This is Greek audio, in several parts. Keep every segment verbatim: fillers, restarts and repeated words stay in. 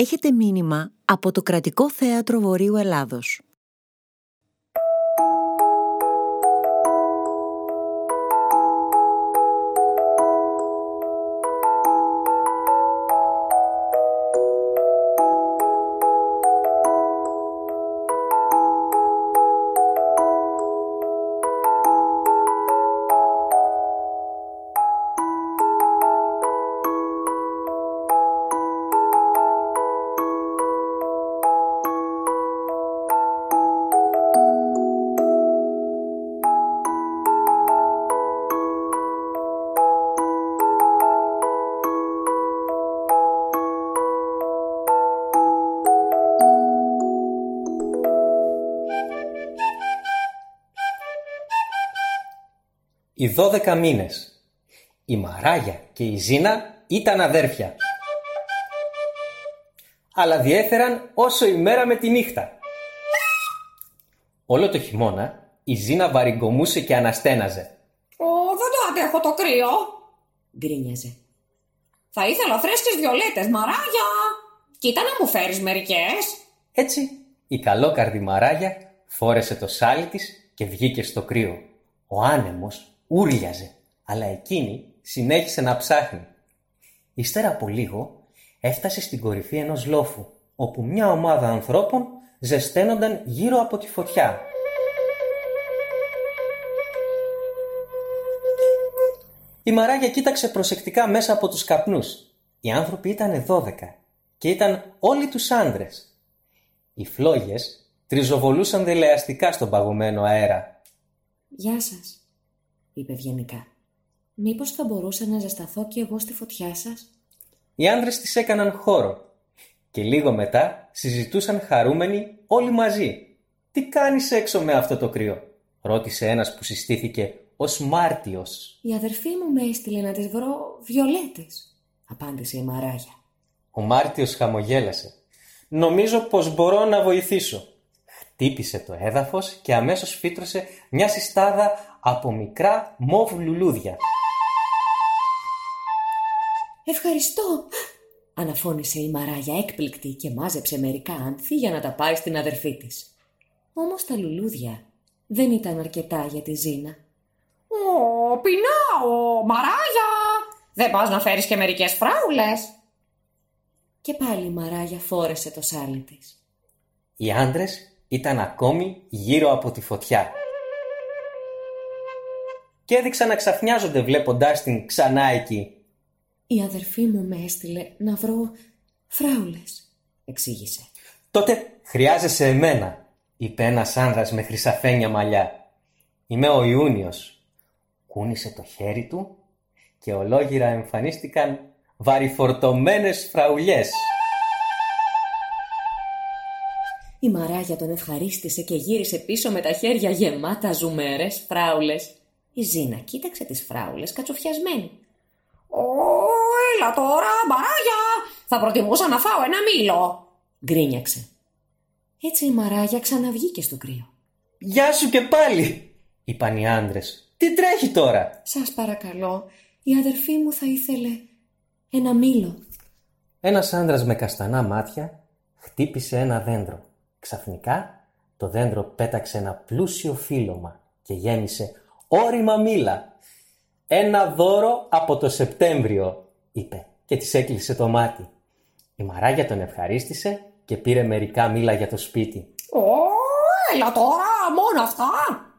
έχετε μήνυμα από το Κρατικό Θέατρο Βορείου Ελλάδος. Οι δώδεκα μήνες. Η Μαράγια και η Ζίνα ήταν αδέρφια, αλλά διέφεραν όσο η μέρα με τη νύχτα. Όλο το χειμώνα η Ζίνα βαριγκομούσε και αναστέναζε. «Ω, δεν το αντέχω το κρύο», γκρίνιαζε. «Θα ήθελα φρέσκες βιολέτες, Μαράγια. Κοίτα να μου φέρεις μερικές». Έτσι η καλόκαρδη Μαράγια φόρεσε το σάλι της και βγήκε στο κρύο. Ο άνεμος ούρλιαζε, αλλά εκείνη συνέχισε να ψάχνει. Ύστερα από λίγο έφτασε στην κορυφή ενός λόφου, όπου μια ομάδα ανθρώπων ζεσταίνονταν γύρω από τη φωτιά. Η Μαράγια κοίταξε προσεκτικά μέσα από τους καπνούς. Οι άνθρωποι ήταν δώδεκα και ήταν όλοι τους άντρες. Οι φλόγες τριζοβολούσαν δελεαστικά στον παγωμένο αέρα. «Γεια σας», είπε ευγενικά. «Μήπως θα μπορούσα να ζεσταθώ και εγώ στη φωτιά σας?» Οι άνδρες της έκαναν χώρο και λίγο μετά συζητούσαν χαρούμενοι όλοι μαζί. «Τι κάνεις έξω με αυτό το κρύο?» ρώτησε ένας που συστήθηκε ως Μάρτιος. «Η αδερφή μου με έστειλε να τις βρω βιολέτες», απάντησε η Μαράγια. Ο Μάρτιος χαμογέλασε. «Νομίζω πως μπορώ να βοηθήσω». Χτύπησε το έδαφος και αμέσως φύτρωσε μια συστάδα από μικρά μόβ λουλούδια. «Ευχαριστώ», αναφώνησε η Μαράγια έκπληκτη και μάζεψε μερικά άνθη για να τα πάει στην αδερφή της. Όμως τα λουλούδια δεν ήταν αρκετά για τη Ζίνα. «Ω, πεινάω, Μαράγια! Δεν πας να φέρεις και μερικές φράουλες?» Και πάλι η Μαράγια φόρεσε το σάλι της. Οι άντρες ήταν ακόμη γύρω από τη φωτιά και έδειξαν να ξαφνιάζονται βλέποντάς την ξανά εκεί. «Η αδερφή μου με έστειλε να βρω φράουλες», εξήγησε. «Τότε χρειάζεσαι εμένα», είπε ένας άνδρας με χρυσαφένια μαλλιά. «Είμαι ο Ιούνιος». Κούνησε το χέρι του και ολόγυρα εμφανίστηκαν βαριφορτωμένες φραουλιές. Η Μαράγια τον ευχαρίστησε και γύρισε πίσω με τα χέρια γεμάτα ζουμέρες φράουλες. Η Ζίνα κοίταξε τις φράουλες κατσουφιασμένη. «Ω, έλα τώρα, Μαράγια! Θα προτιμούσα να φάω ένα μήλο», γκρίνιαξε. Έτσι η Μαράγια ξαναβγήκε στο κρύο. «Γεια σου και πάλι», είπαν οι άντρες. «Τι τρέχει τώρα?» «Σας παρακαλώ, η αδερφή μου θα ήθελε ένα μήλο». Ένας άντρας με καστανά μάτια χτύπησε ένα δέντρο. Ξαφνικά το δέντρο πέταξε ένα πλούσιο φύλλωμα και γέμισε «Όριμα μήλα! Ένα δώρο από το Σεπτέμβριο», είπε και της έκλεισε το μάτι. Η Μαράγια τον ευχαρίστησε και πήρε μερικά μήλα για το σπίτι. «Ω, έλα τώρα, μόνο αυτά!»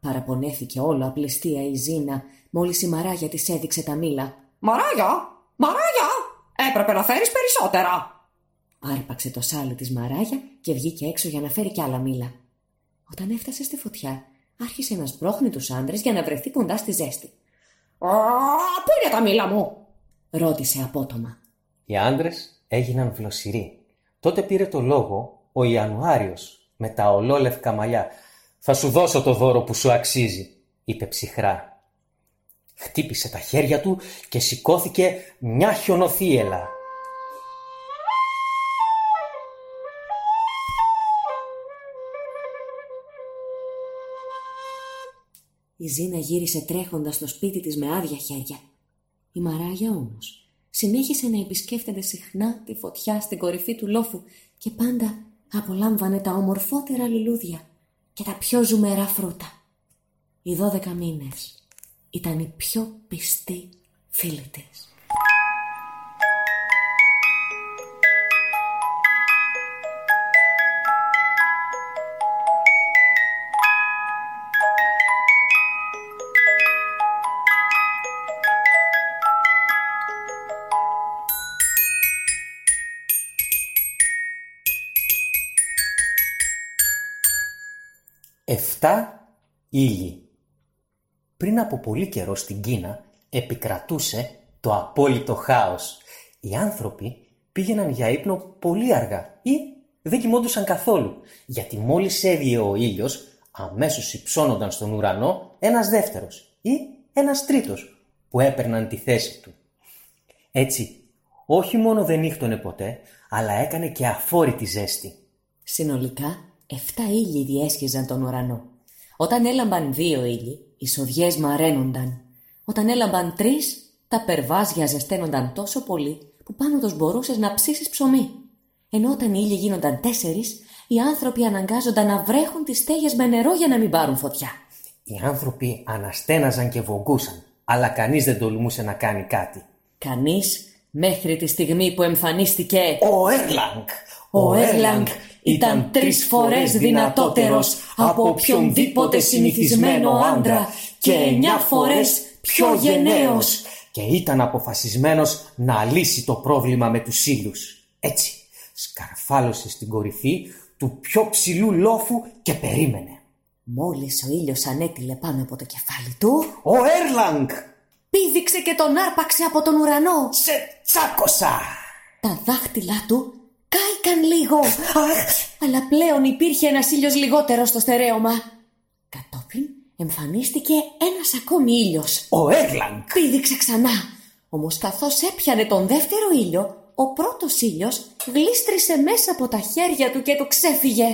παραπονέθηκε όλο απλαιστία η Ζίνα μόλις η Μαράγια της έδειξε τα μήλα. «Μαράγια! Μαράγια! Έπρεπε να φέρεις περισσότερα!» Άρπαξε το σάλι της Μαράγια και βγήκε έξω για να φέρει κι άλλα μήλα. Όταν έφτασε στη φωτιά, άρχισε να σπρώχνει τους άντρες για να βρεθεί κοντά στη ζέστη. «Α, πού είναι τα μήλα μου?» ρώτησε απότομα. Οι άντρες έγιναν βλοσιροί. Τότε πήρε το λόγο ο Ιανουάριος με τα ολόλευκα μαλλιά. «Θα σου δώσω το δώρο που σου αξίζει», είπε ψυχρά. Χτύπησε τα χέρια του και σηκώθηκε μια χιονοθύελλα. Η Ζίνα γύρισε τρέχοντας στο σπίτι της με άδεια χέρια. Η Μαράγια όμως συνέχισε να επισκέφτεται συχνά τη φωτιά στην κορυφή του λόφου και πάντα απολάμβανε τα ομορφότερα λουλούδια και τα πιο ζουμερά φρούτα. Οι δώδεκα μήνες ήταν η πιο πιστή φίλη της. Εφτά ήλιοι. Πριν από πολύ καιρό στην Κίνα επικρατούσε το απόλυτο χάος. Οι άνθρωποι πήγαιναν για ύπνο πολύ αργά ή δεν κοιμόντουσαν καθόλου, γιατί μόλις έβγαινε ο ήλιος, αμέσως υψώνονταν στον ουρανό ένας δεύτερος ή ένας τρίτος που έπαιρναν τη θέση του. Έτσι, όχι μόνο δεν νύχτωνε ποτέ, αλλά έκανε και αφόρητη ζέστη. Συνολικά, εφτά ήλιοι διέσχιζαν τον ουρανό. Όταν έλαμπαν δύο ήλιοι, οι σοδιές μαραίνονταν. Όταν έλαμπαν τρεις, τα περβάζια ζεσταίνονταν τόσο πολύ που πάνω τους μπορούσες να ψήσεις ψωμί. Ενώ όταν οι ήλιοι γίνονταν τέσσερις, οι άνθρωποι αναγκάζονταν να βρέχουν τις στέγες με νερό για να μην πάρουν φωτιά. Οι άνθρωποι αναστέναζαν και βογκούσαν, αλλά κανείς δεν τολμούσε να κάνει κάτι. Κανείς, μέχρι τη στιγμή που εμφανίστηκε ο Έρλανγκ. Ο Έρλανγκ ήταν τρεις φορές δυνατότερος από οποιονδήποτε συνηθισμένο άντρα και εννιά φορές πιο γενναίος και ήταν αποφασισμένος να λύσει το πρόβλημα με τους ήλιους. Έτσι, σκαρφάλωσε στην κορυφή του πιο ψηλού λόφου και περίμενε. Μόλις ο ήλιος ανέτειλε πάνω από το κεφάλι του, ο Έρλανγκ πήδηξε και τον άρπαξε από τον ουρανό. Σε τσάκωσα! Τα δάχτυλά του κάηκαν λίγο, αλλά πλέον υπήρχε ένας ήλιος λιγότερο στο στερέωμα. Κατόπιν εμφανίστηκε ένας ακόμη ήλιος. Ο Έρλανγκ πήδηξε ξανά. Όμως καθώς έπιανε τον δεύτερο ήλιο, ο πρώτος ήλιος γλίστρισε μέσα από τα χέρια του και του ξέφυγε.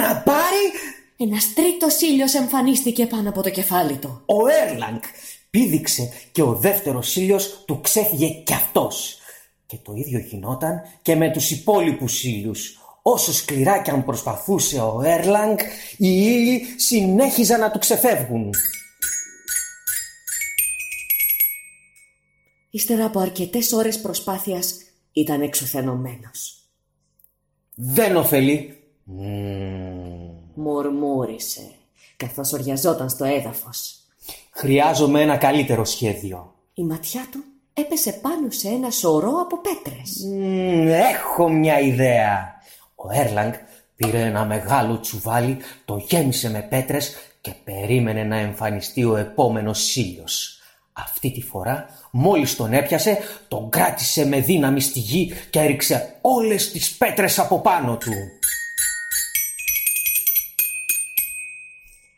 Να πάρει! Ένας τρίτος ήλιος εμφανίστηκε πάνω από το κεφάλι του. Ο Έρλανγκ πήδηξε και ο δεύτερος ήλιος του ξέφυγε κι αυτός. Και το ίδιο γινόταν και με τους υπόλοιπους ήλιους. Όσο σκληρά κι αν προσπαθούσε ο Έρλανγκ, οι ήλιοι συνέχιζαν να του ξεφεύγουν. Ύστερα από αρκετές ώρες προσπάθειας ήταν εξουθενωμένος. «Δεν ωφελεί», μουρμούρισε, καθώς οριαζόταν στο έδαφος. «Χρειάζομαι ένα καλύτερο σχέδιο». Η ματιά του έπεσε πάνω σε ένα σωρό από πέτρες. Mm, έχω μια ιδέα. Ο Έρλανγκ πήρε ένα μεγάλο τσουβάλι, το γέμισε με πέτρες και περίμενε να εμφανιστεί ο επόμενος ήλιος. Αυτή τη φορά, μόλις τον έπιασε, τον κράτησε με δύναμη στη γη και έριξε όλες τις πέτρες από πάνω του.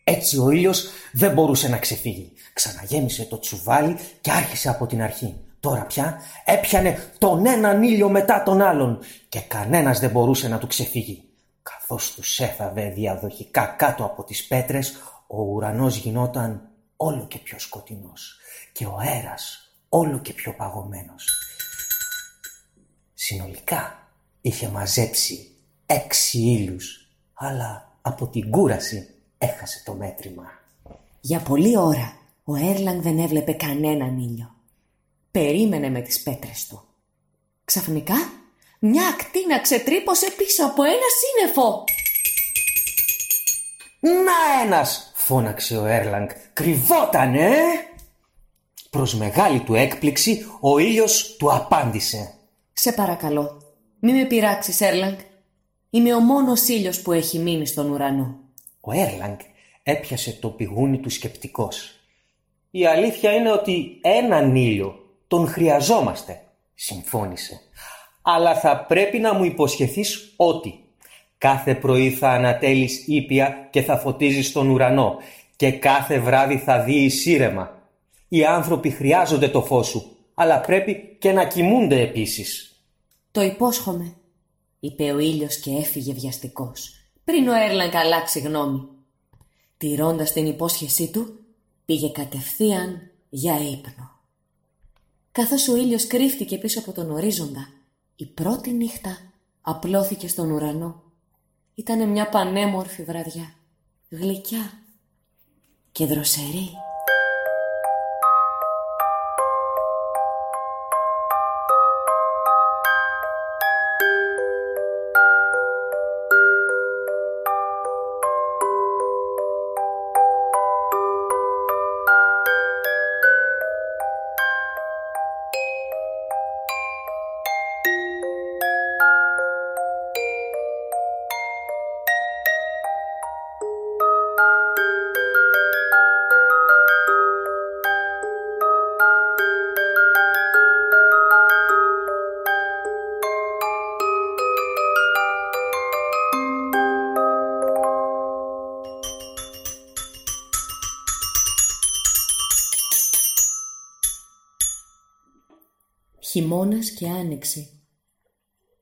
Έτσι ο ήλιος δεν μπορούσε να ξεφύγει. Ξαναγέμισε το τσουβάλι και άρχισε από την αρχή. Τώρα πια έπιανε τον έναν ήλιο μετά τον άλλον και κανένας δεν μπορούσε να του ξεφύγει. Καθώς τους έφαβε διαδοχικά κάτω από τις πέτρες, ο ουρανός γινόταν όλο και πιο σκοτεινός και ο αέρας όλο και πιο παγωμένος. Συνολικά είχε μαζέψει έξι ήλιους, αλλά από την κούραση έχασε το μέτρημα. Για πολλή ώρα ο Έρλανγκ δεν έβλεπε κανέναν ήλιο. Περίμενε με τις πέτρες του. Ξαφνικά μια ακτίνα ξετρύπωσε πίσω από ένα σύννεφο. «Να ένας!» φώναξε ο Έρλανγκ. «Κρυβότανε!» ε! Προς μεγάλη του έκπληξη ο ήλιος του απάντησε. «Σε παρακαλώ, μη με πειράξεις, Έρλανγκ. Είμαι ο μόνος ήλιος που έχει μείνει στον ουρανό». Ο Έρλανγκ έπιασε το πηγούνι του σκεπτικός. «Η αλήθεια είναι ότι έναν ήλιο τον χρειαζόμαστε», συμφώνησε. «Αλλά θα πρέπει να μου υποσχεθείς ότι κάθε πρωί θα ανατέλεις ήπια και θα φωτίζεις τον ουρανό και κάθε βράδυ θα δεις ήρεμα. Οι άνθρωποι χρειάζονται το φως σου, αλλά πρέπει και να κοιμούνται επίσης». «Το υπόσχομαι», είπε ο ήλιος και έφυγε βιαστικός, πριν ο Έρλανγκ αλλάξει γνώμη. Τηρώντας την υπόσχεσή του, πήγε κατευθείαν για ύπνο. καθώς ο ήλιος κρύφτηκε πίσω από τον ορίζοντα, η πρώτη νύχτα απλώθηκε στον ουρανό. Ήτανε μια πανέμορφη βραδιά, γλυκιά και δροσερή. Χειμώνας και άνοιξη.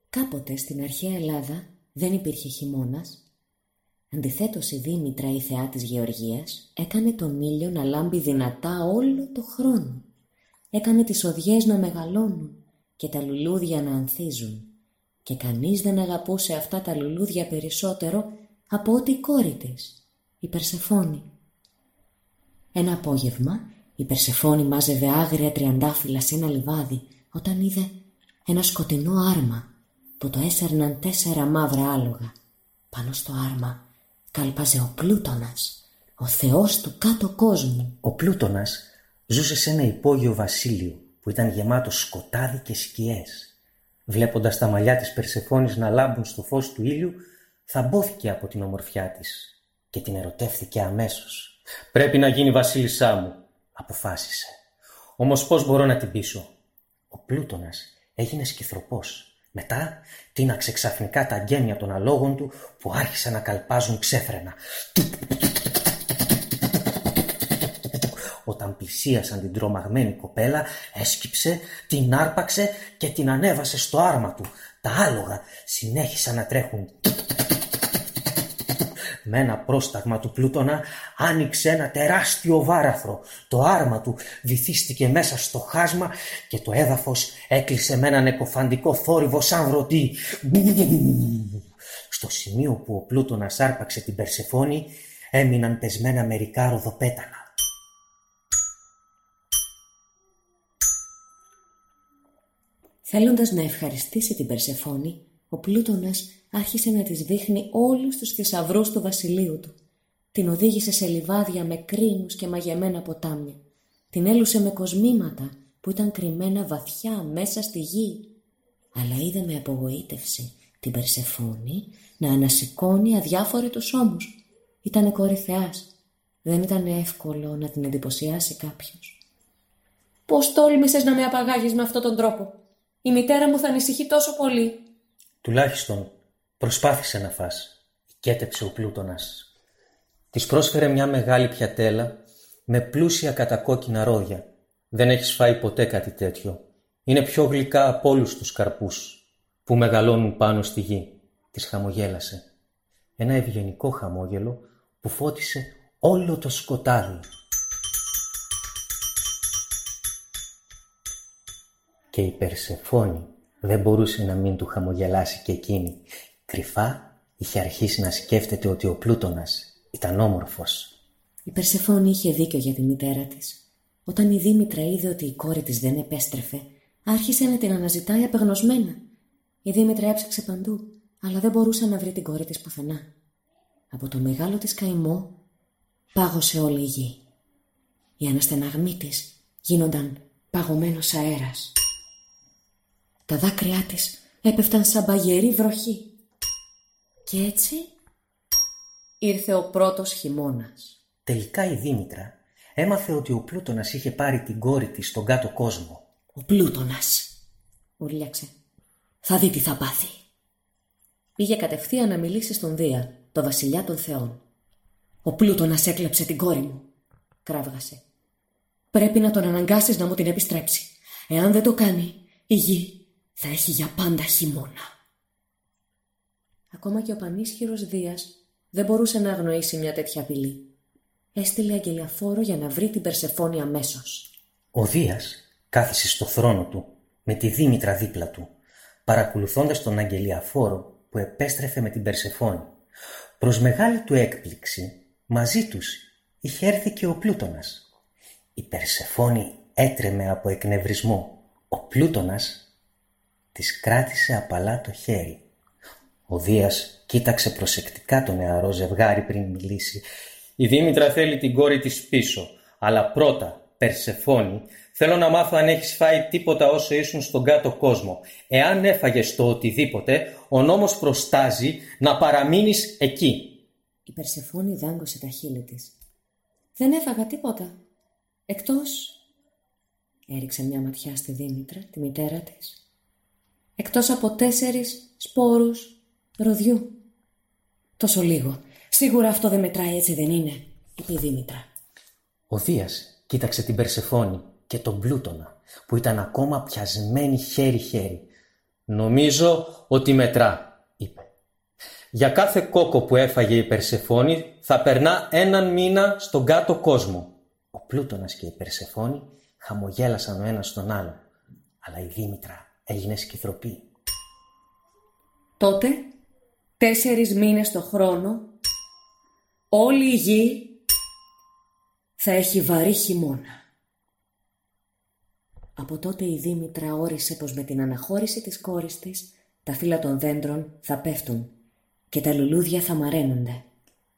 Κάποτε στην αρχαία Ελλάδα δεν υπήρχε χειμώνας. Αντιθέτως η Δήμητρα, η θεά της γεωργίας, έκανε τον ήλιο να λάμπει δυνατά όλο το χρόνο. Έκανε τις οδιές να μεγαλώνουν και τα λουλούδια να ανθίζουν. Και κανείς δεν αγαπούσε αυτά τα λουλούδια περισσότερο από ό,τι η κόρη της, η Περσεφόνη. Ένα απόγευμα η Περσεφόνη μάζευε άγρια τριαντάφυλλα σε ένα λιβάδι, όταν είδε ένα σκοτεινό άρμα που το έσερναν τέσσερα μαύρα άλογα. Πάνω στο άρμα κάλπαζε ο Πλούτονας, ο θεός του κάτω κόσμου. Ο Πλούτονας ζούσε σε ένα υπόγειο βασίλειο που ήταν γεμάτο σκοτάδι και σκιές. Βλέποντας τα μαλλιά της Περσεφόνης να λάμπουν στο φως του ήλιου, θαμπόθηκε από την ομορφιά της και την ερωτεύθηκε αμέσως. «Πρέπει να γίνει βασίλισσά μου», αποφάσισε. «Όμως πώς μπορώ να την πείσω?» Ο Πλούτονας έγινε σκυθροπός. Μετά τίναξε ξαφνικά τα γένια των αλόγων του που άρχισαν να καλπάζουν ξέφρενα. Όταν πλησίασαν την τρομαγμένη κοπέλα, έσκυψε, την άρπαξε και την ανέβασε στο άρμα του. Τα άλογα συνέχισαν να τρέχουν. Με ένα πρόσταγμα του Πλούτονα άνοιξε ένα τεράστιο βάραθρο. Το άρμα του βυθίστηκε μέσα στο χάσμα και το έδαφος έκλεισε με έναν εκοφαντικό θόρυβο σαν βρωτή. Στο σημείο που ο Πλούτονας άρπαξε την Περσεφόνη έμειναν πεσμένα μερικά ροδοπέταλα. Θέλοντας να ευχαριστήσει την Περσεφόνη, ο Πλούτονας άρχισε να της δείχνει όλους τους θησαυρούς του βασιλείου του. Την οδήγησε σε λιβάδια με κρίνους και μαγεμένα ποτάμια. Την έλουσε με κοσμήματα που ήταν κρυμμένα βαθιά μέσα στη γη. Αλλά είδε με απογοήτευση την Περσεφόνη να ανασηκώνει αδιάφορη τους ώμους. Ήτανε κόρη θεάς. Δεν ήταν εύκολο να την εντυπωσιάσει κάποιος. «Πώς τόλμησες να με απαγάγεις με αυτόν τον τρόπο? Η μητέρα μου θα ανησυχεί τόσο πολύ». «Τουλάχιστον προσπάθησε να φας», κέτεψε ο Πλούτονας. Της πρόσφερε μια μεγάλη πιατέλα με πλούσια κατακόκκινα ρόδια. «Δεν έχεις φάει ποτέ κάτι τέτοιο. Είναι πιο γλυκά από όλους τους καρπούς που μεγαλώνουν πάνω στη γη», της χαμογέλασε. Ένα ευγενικό χαμόγελο που φώτισε όλο το σκοτάδι. Και η Περσεφόνη δεν μπορούσε να μην του χαμογελάσει και εκείνη. Κρυφά είχε αρχίσει να σκέφτεται ότι ο Πλούτονας ήταν όμορφος. Η Περσεφόνη είχε δίκιο για τη μητέρα της. Όταν η Δήμητρα είδε ότι η κόρη της δεν επέστρεφε, άρχισε να την αναζητάει απεγνωσμένα. Η Δήμητρα έψαξε παντού, αλλά δεν μπορούσε να βρει την κόρη της πουθενά. Από το μεγάλο της καημό πάγωσε όλη η γη. Η αναστεναγμή της γίνονταν παγωμένος αέρας. Τα δάκρυά της έπεφταν σαν παγερή βροχή. Και έτσι ήρθε ο πρώτος χειμώνας. Τελικά η Δήμητρα έμαθε ότι ο Πλούτονας είχε πάρει την κόρη της στον κάτω κόσμο. «Ο Πλούτονας», ουρλιάξε, «θα δει τι θα πάθει». Πήγε κατευθείαν να μιλήσει στον Δία, το βασιλιά των θεών. «Ο Πλούτονας έκλεψε την κόρη μου», κράβγασε. «Πρέπει να τον αναγκάσεις να μου την επιστρέψει. Εάν δεν το κάνει, η γη θα έχει για πάντα χειμώνα». Ακόμα και ο πανίσχυρος Δίας δεν μπορούσε να αγνοήσει μια τέτοια απειλή. Έστειλε αγγελιαφόρο για να βρει την Περσεφόνη αμέσως. Ο Δίας Κάθισε στο θρόνο του, με τη Δήμητρα δίπλα του, παρακολουθώντας τον αγγελιαφόρο που επέστρεφε με την Περσεφόνη. Προς μεγάλη του έκπληξη, μαζί τους είχε έρθει και ο Πλούτονας. Η Περσεφόνη έτρεμε από εκνευρισμό. Ο Πλούτονας της κράτησε απαλά το χέρι. Ο Δίας κοίταξε προσεκτικά το νεαρό ζευγάρι πριν μιλήσει. «Η Δήμητρα θέλει την κόρη της πίσω, αλλά πρώτα, Περσεφόνη, θέλω να μάθω αν έχεις φάει τίποτα όσο ήσουν στον κάτω κόσμο. Εάν έφαγες το οτιδήποτε, ο νόμος προστάζει να παραμείνεις εκεί». Η Περσεφόνη δάγκωσε τα χείλη της. «Δεν έφαγα τίποτα. Εκτός...» Έριξε μια ματιά στη Δήμητρα, τη μητέρα της. «Εκτός από τέσσερις σπόρους ροδιού. Τόσο λίγο. Σίγουρα αυτό δεν μετράει, έτσι δεν είναι?» είπε η Δήμητρα. Ο Δίας κοίταξε την Περσεφόνη και τον Πλούτονα, που ήταν ακόμα πιασμένοι χέρι-χέρι. «Νομίζω ότι μετρά», είπε. «Για κάθε κόκο που έφαγε η Περσεφόνη θα περνά έναν μήνα στον κάτω κόσμο». Ο Πλούτονας και η Περσεφόνη χαμογέλασαν ο ένας στον άλλον, αλλά η Δήμητρα έγινε σκυθροπή. «Τότε, τέσσερις μήνες το χρόνο, όλη η γη θα έχει βαρύ χειμώνα». Από τότε η Δήμητρα όρισε πως με την αναχώρηση της κόρης της τα φύλλα των δέντρων θα πέφτουν και τα λουλούδια θα μαραίνονται.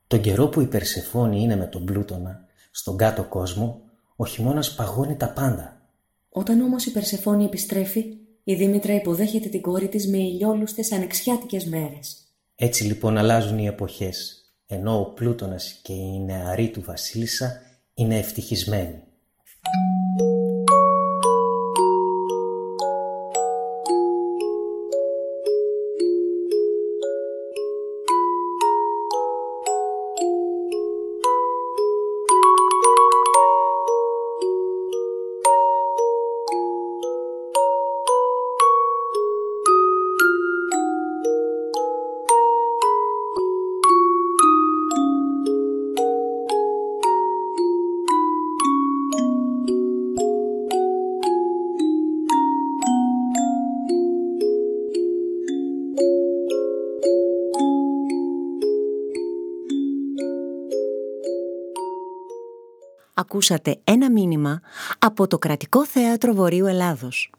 Τον καιρό που η Περσεφόνη είναι με τον Πλούτονα, στον κάτω κόσμο, ο χειμώνας παγώνει τα πάντα. Όταν όμως η Περσεφόνη επιστρέφει, η Δήμητρα υποδέχεται την κόρη της με ηλιόλουστες ανοιξιάτικες μέρες. Έτσι λοιπόν αλλάζουν οι εποχές, ενώ ο Πλούτονας και η νεαρή του βασίλισσα είναι ευτυχισμένοι. Ακούσατε ένα μήνυμα από το Κρατικό Θέατρο Βορείου Ελλάδος.